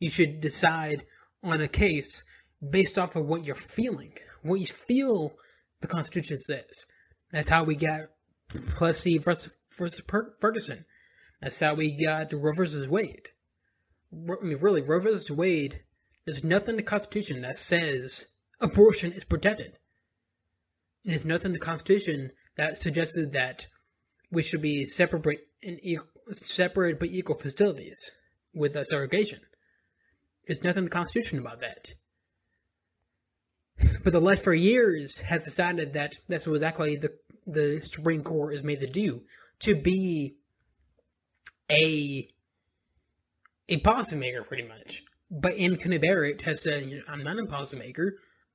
You should decide on a case based off of what you're feeling, what you feel the Constitution says. That's how we got Plessy versus Ferguson. That's how we got Roe versus Wade. I mean, really, Roe versus Wade, there's nothing in the Constitution that says abortion is protected. And there's nothing in the Constitution that suggested that we should be separate but equal facilities with segregation. There's nothing in the Constitution about that. But the left for years has decided that that's what exactly the Supreme Court is made to do, to be a policymaker, pretty much. But Amy Coney Barrett has said, you know, I'm not a policymaker,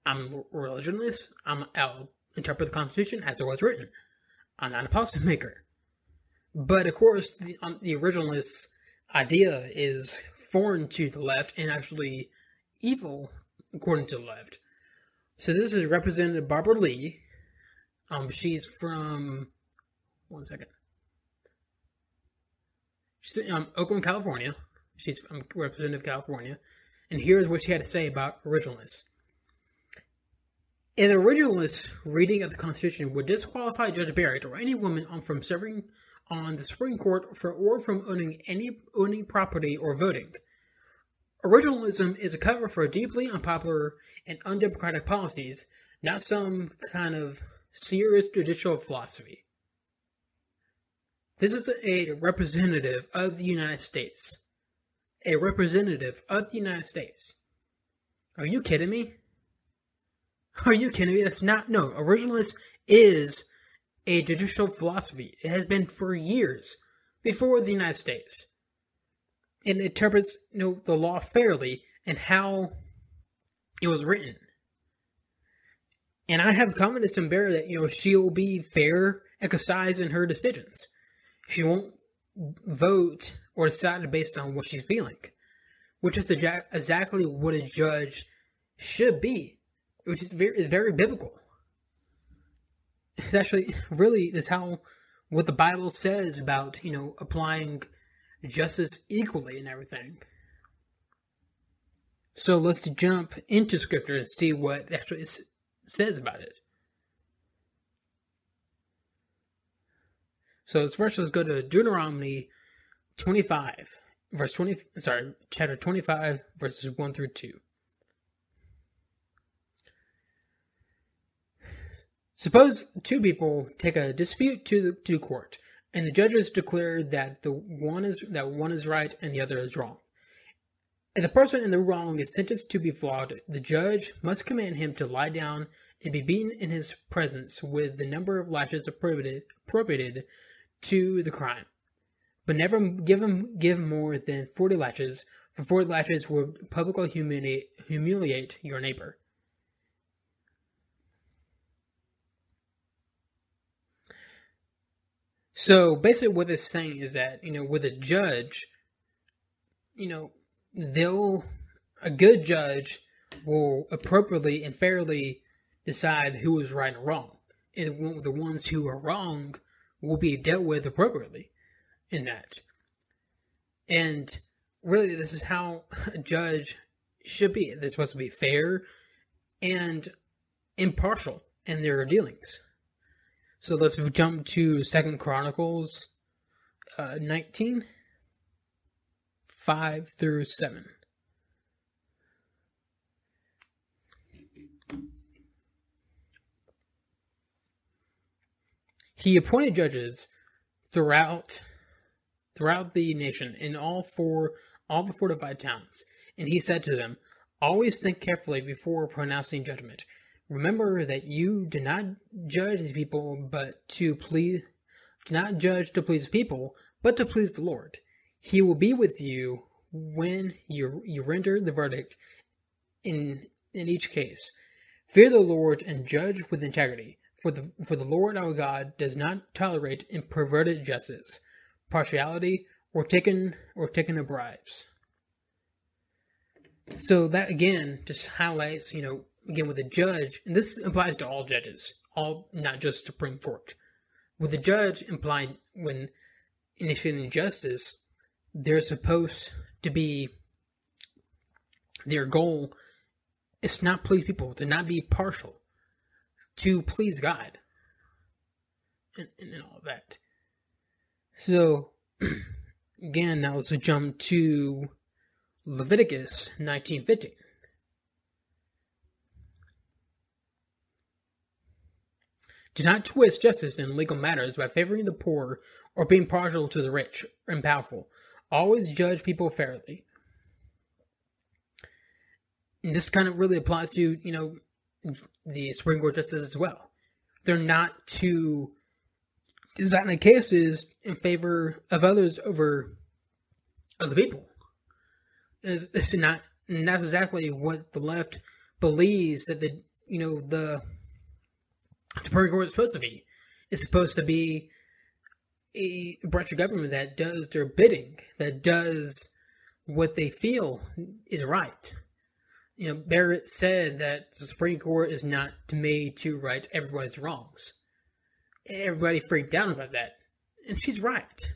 I'm a religionless, I'll interpret the Constitution as it was written. I'm not a policymaker. But of course, the originalist idea is foreign to the left and actually evil, according to the left. So this is Representative Barbara Lee. She's from, she's Oakland, California. She's Representative of California. And here's what she had to say about originalists. An originalist reading of the Constitution would disqualify Judge Barrett or any woman from serving on the Supreme Court or from owning property or voting. Originalism is a cover for deeply unpopular and undemocratic policies, not some kind of serious judicial philosophy. This is a representative of the United States. A representative of the United States. Are you kidding me? Are you kidding me? That's not, no, originalist is a judicial philosophy. It has been for years before the United States. And it interprets, you know, the law fairly and how it was written. And I have confidence in Barrett that, you know, she'll be fair, exercise in her decisions. She won't vote or decide based on what she's feeling, which is exactly what a judge should be, which is very biblical. It's actually really is how what the Bible says about, you know, applying justice equally and everything. So let's jump into scripture and see what actually it says about it. So first let's go to Deuteronomy 25, chapter 25, verses 1 through 2. Suppose two people take a dispute to court, and the judges declare that one is right and the other is wrong. If the person in the wrong is sentenced to be flogged, the judge must command him to lie down and be beaten in his presence with the number of lashes appropriated to the crime, but never give more than 40 lashes, for 40 lashes would publicly humiliate your neighbor. So basically what it's saying is that, you know, with a judge, you know, a good judge will appropriately and fairly decide who is right and wrong. And the ones who are wrong will be dealt with appropriately in that. And really, this is how a judge should be. They're supposed to be fair and impartial in their dealings. So let's jump to 2 Chronicles 19, 5 through 7. He appointed judges throughout the nation in all the fortified towns, and he said to them, "Always think carefully before pronouncing judgment. Remember that you do not judge these people, but to please the Lord. He will be with you when you render the verdict in each case. Fear the Lord and judge with integrity. For the Lord our God does not tolerate perverted justice, partiality, or taken of bribes." So that again just highlights, again with a judge, and this applies to all judges, not just Supreme Court. With a judge implying when initiating justice, they're supposed to be their goal is to not please people, to not be partial, to please God, and all that. So, again, now let's jump to Leviticus 19:15. "Do not twist justice in legal matters by favoring the poor or being partial to the rich and powerful. Always judge people fairly." And this kind of really applies to, the Supreme Court justices as well. They're not to design the cases in favor of others over other people. It's not exactly what the left believes that the Supreme Court is supposed to be. It's supposed to be a branch of government that does their bidding, that does what they feel is right. Barrett said that the Supreme Court is not made to right everybody's wrongs. Everybody freaked out about that. And she's right.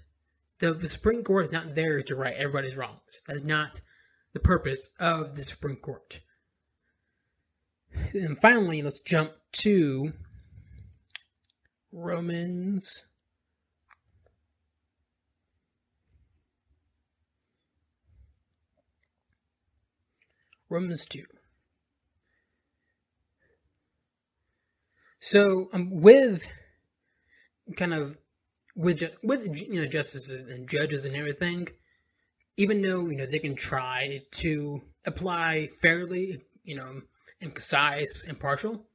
The Supreme Court is not there to right everybody's wrongs. That is not the purpose of the Supreme Court. And finally, let's jump to Romans 2. So with justices and judges and everything, even though they can try to apply fairly, and concise and impartial,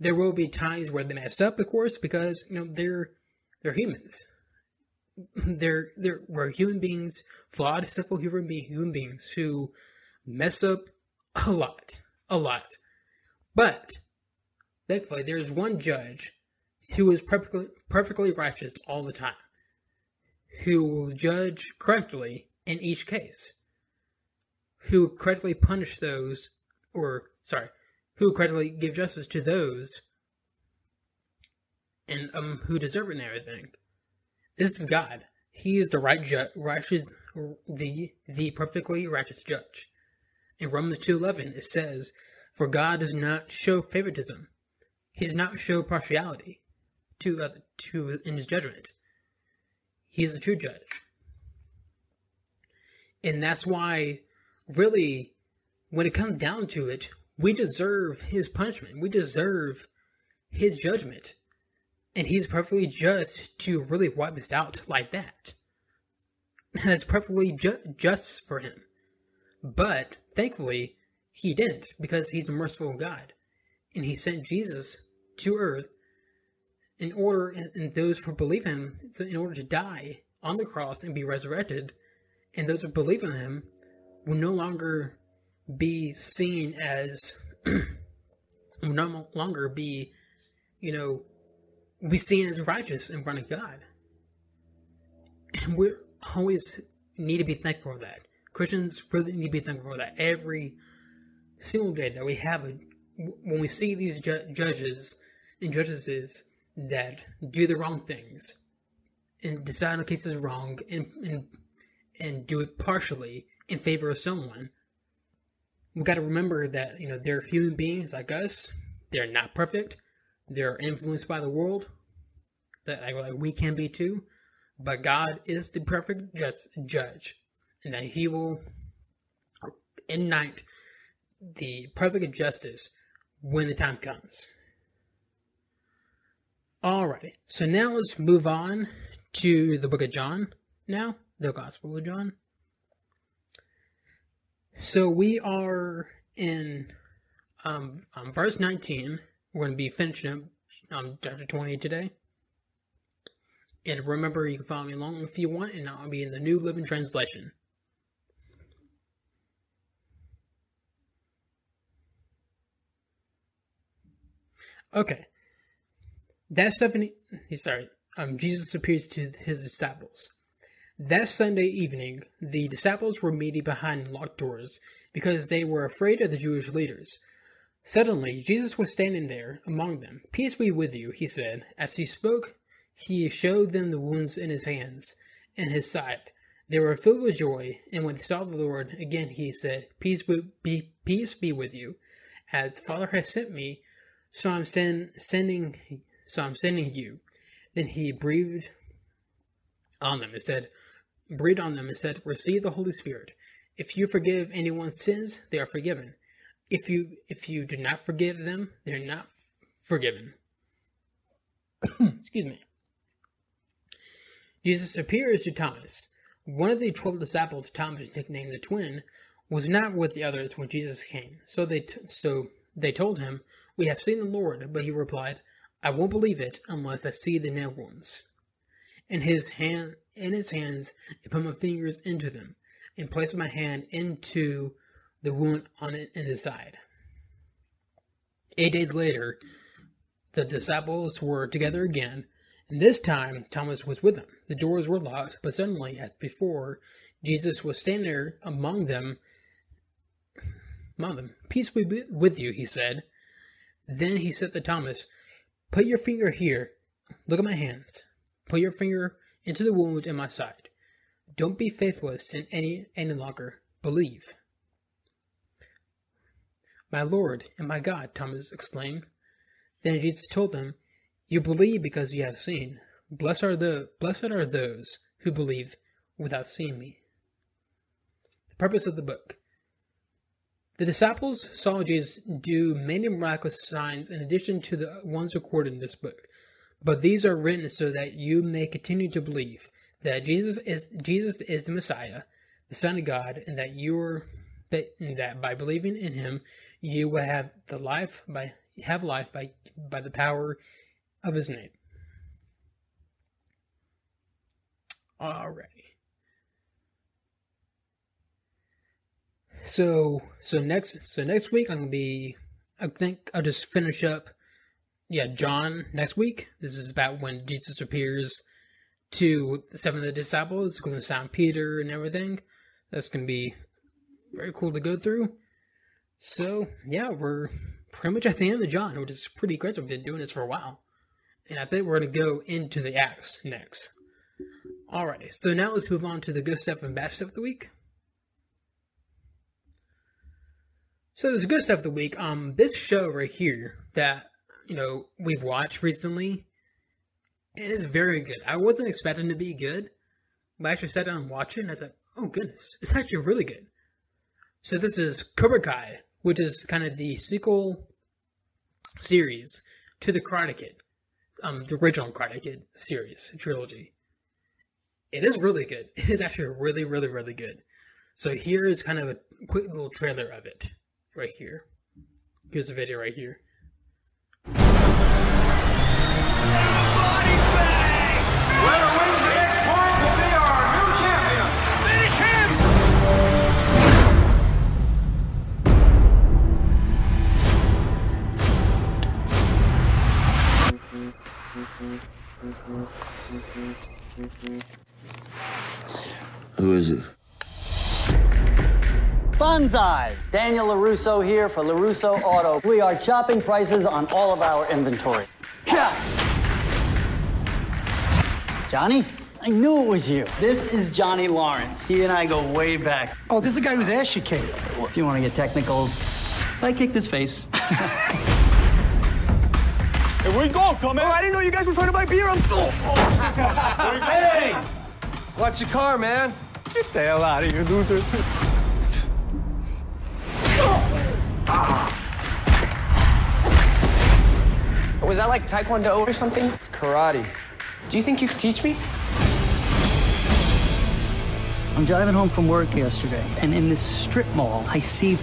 there will be times where they mess up, of course, because they're humans. We're human beings, flawed, sinful human beings who mess up. A lot. But, thankfully, there's one judge who is perfectly righteous all the time, who will judge correctly in each case, who correctly give justice to those and who deserve it and everything. This is God. He is the perfectly righteous judge. In Romans 2:11, it says, "For God does not show favoritism; He does not show partiality in His judgment. He is the true judge." And that's why, really, when it comes down to it, we deserve His punishment. We deserve His judgment, and He's perfectly just to really wipe us out like that. That's perfectly just for Him, but thankfully, He didn't, because He's a merciful God. And He sent Jesus to earth in order, and those who believe Him, in order to die on the cross and be resurrected. And those who believe in Him will no longer be seen as, will no longer be, be seen as righteous in front of God. And we always need to be thankful for that. Christians really need to be thankful for that every single day, that we have a when we see these judges and justices that do the wrong things and decide on a case is wrong and do it partially in favor of someone, we got to remember that, you know, they're human beings like us. They're not perfect. They're influenced by the world, that like we can be too. But God is the perfect judge, and that He will enact the perfect justice when the time comes. Alrighty, so now let's move on to the book of John. Now, the Gospel of John. So we are in verse 19. We're going to be finishing up chapter 20 today. And remember, you can follow me along if you want, and I'll be in the New Living Translation. Okay. That Jesus appears to his disciples. That Sunday evening, the disciples were meeting behind locked doors because they were afraid of the Jewish leaders. Suddenly, Jesus was standing there among them. "Peace be with you," he said. As he spoke, he showed them the wounds in his hands and his side. They were filled with joy, and when they saw the Lord again, he said, "Peace be with you. As the Father has sent me, so I'm sending you." Then he breathed on them and said, "Receive the Holy Spirit. If you forgive anyone's sins, they are forgiven. If you do not forgive them, they are not forgiven." Excuse me. Jesus appears to Thomas. One of the 12 disciples, Thomas, nicknamed the twin, was not with the others when Jesus came. So they told him, "We have seen the Lord," but he replied, "I won't believe it unless I see the nail wounds in his hands, and put my fingers into them, and place my hand into the wound on it in his side." 8 days later, the disciples were together again, and this time Thomas was with them. The doors were locked, but suddenly, as before, Jesus was standing there among them. "Peace be with you," he said. Then he said to Thomas, "Put your finger here. Look at my hands. Put your finger into the wound in my side. Don't be faithless in any longer. Believe." "My Lord and my God," Thomas exclaimed. Then Jesus told them, "You believe because you have seen. Blessed are those who believe without seeing me." The purpose of the book. The disciples saw Jesus do many miraculous signs in addition to the ones recorded in this book, but these are written so that you may continue to believe that Jesus is the Messiah, the Son of God, and that by believing in Him, you will have life by the power of His name. Alrighty. So next week I'm gonna be, I think I'll just finish up, John next week. This is about when Jesus appears to seven of the disciples, including Simon Peter and everything. That's gonna be very cool to go through. So we're pretty much at the end of John, which is pretty great. So we've been doing this for a while, and I think we're gonna go into the Acts next. Alrighty, so now let's move on to the good stuff and bad stuff of the week. So there's good stuff of the week. This show right here that, we've watched recently, it is very good. I wasn't expecting it to be good, but I actually sat down and watched it, and I was like, oh goodness, it's actually really good. So this is Cobra Kai, which is kind of the sequel series to the Karate Kid, the original Karate Kid series, trilogy. It is really good. It is actually really, really, really good. So here is kind of a quick little trailer of it. Right here. Here's the video right here. Body bag! Whoever wins the next point will be our new champion! Finish him! Who is it? Bonsai! Daniel LaRusso here for LaRusso Auto. We are chopping prices on all of our inventory. Johnny? I knew it was you. This is Johnny Lawrence. He and I go way back. Oh, this is a guy whose ass she kicked. Well, if you want to get technical, I kicked his face. Here we go, come in. Oh, I didn't know you guys were trying to buy beer. Hey! Watch your car, man. Get the hell out of here, loser. Was that like Taekwondo or something? It's karate. Do you think you could teach me? I'm driving home from work yesterday, and in this strip mall, I see...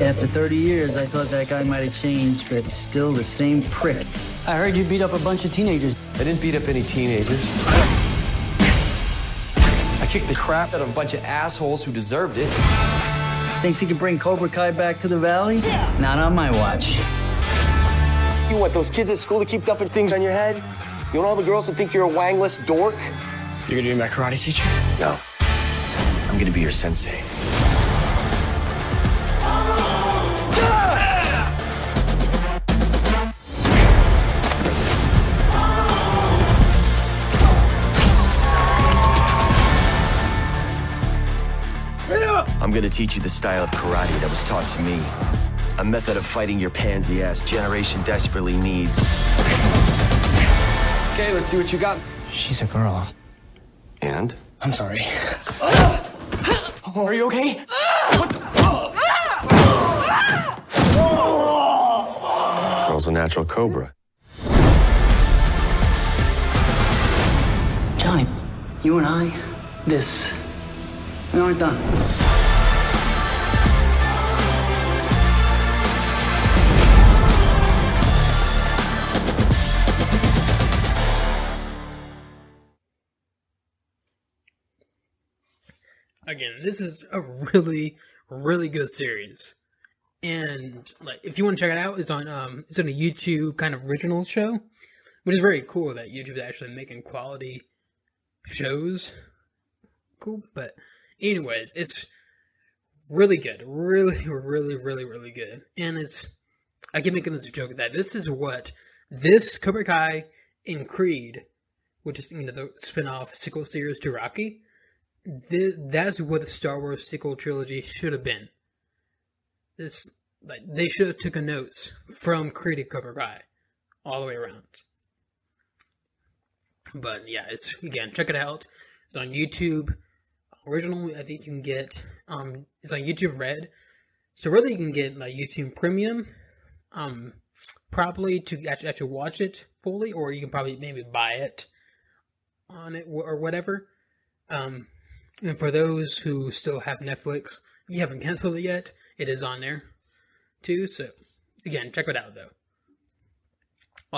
After 30 years, I thought that guy might have changed, but he's still the same prick. I heard you beat up a bunch of teenagers. I didn't beat up any teenagers. I kicked the crap out of a bunch of assholes who deserved it. Thinks he could bring Cobra Kai back to the valley? Yeah. Not on my watch. You want those kids at school to keep dumping things on your head? You want all the girls to think you're a wangless dork? You're gonna be my karate teacher? No. I'm gonna be your sensei. I'm gonna teach you the style of karate that was taught to me. A method of fighting your pansy ass generation desperately needs. Okay, let's see what you got. She's a girl. And? I'm sorry. Are you okay? What the? Girl's a natural cobra. Johnny, you and I, we aren't done. Again, this is a really, really good series, and like if you want to check it out, it's on a YouTube kind of original show, which is very cool that YouTube's actually making quality shows. Cool, but anyways, it's really good, really, really, really, really good, and it's I keep making this joke that this is what this Cobra Kai and Creed, which is the spin-off sequel series to Rocky. That's what the Star Wars sequel trilogy should have been. They should have taken notes from Creed and Cobra Kai all the way around. But yeah, again, check it out. It's on YouTube. Originally, I think you can get it's on YouTube Red. So really, you can get like YouTube Premium, probably to actually watch it fully, or you can probably maybe buy it on it or whatever. And for those who still have Netflix, you haven't canceled it yet, it is on there too, so again, check it out though.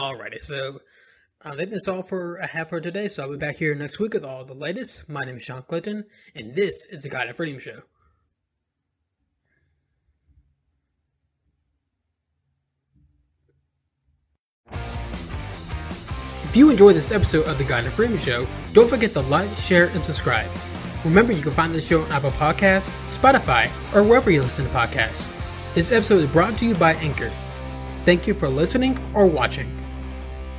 Alrighty, so I think that's all I have for today, so I'll be back here next week with all the latest. My name is Shawn Clinton, and this is the God of Freedom Show. If you enjoyed this episode of the God of Freedom Show, don't forget to like, share, and subscribe. Remember, you can find this show on Apple Podcasts, Spotify, or wherever you listen to podcasts. This episode is brought to you by Anchor. Thank you for listening or watching.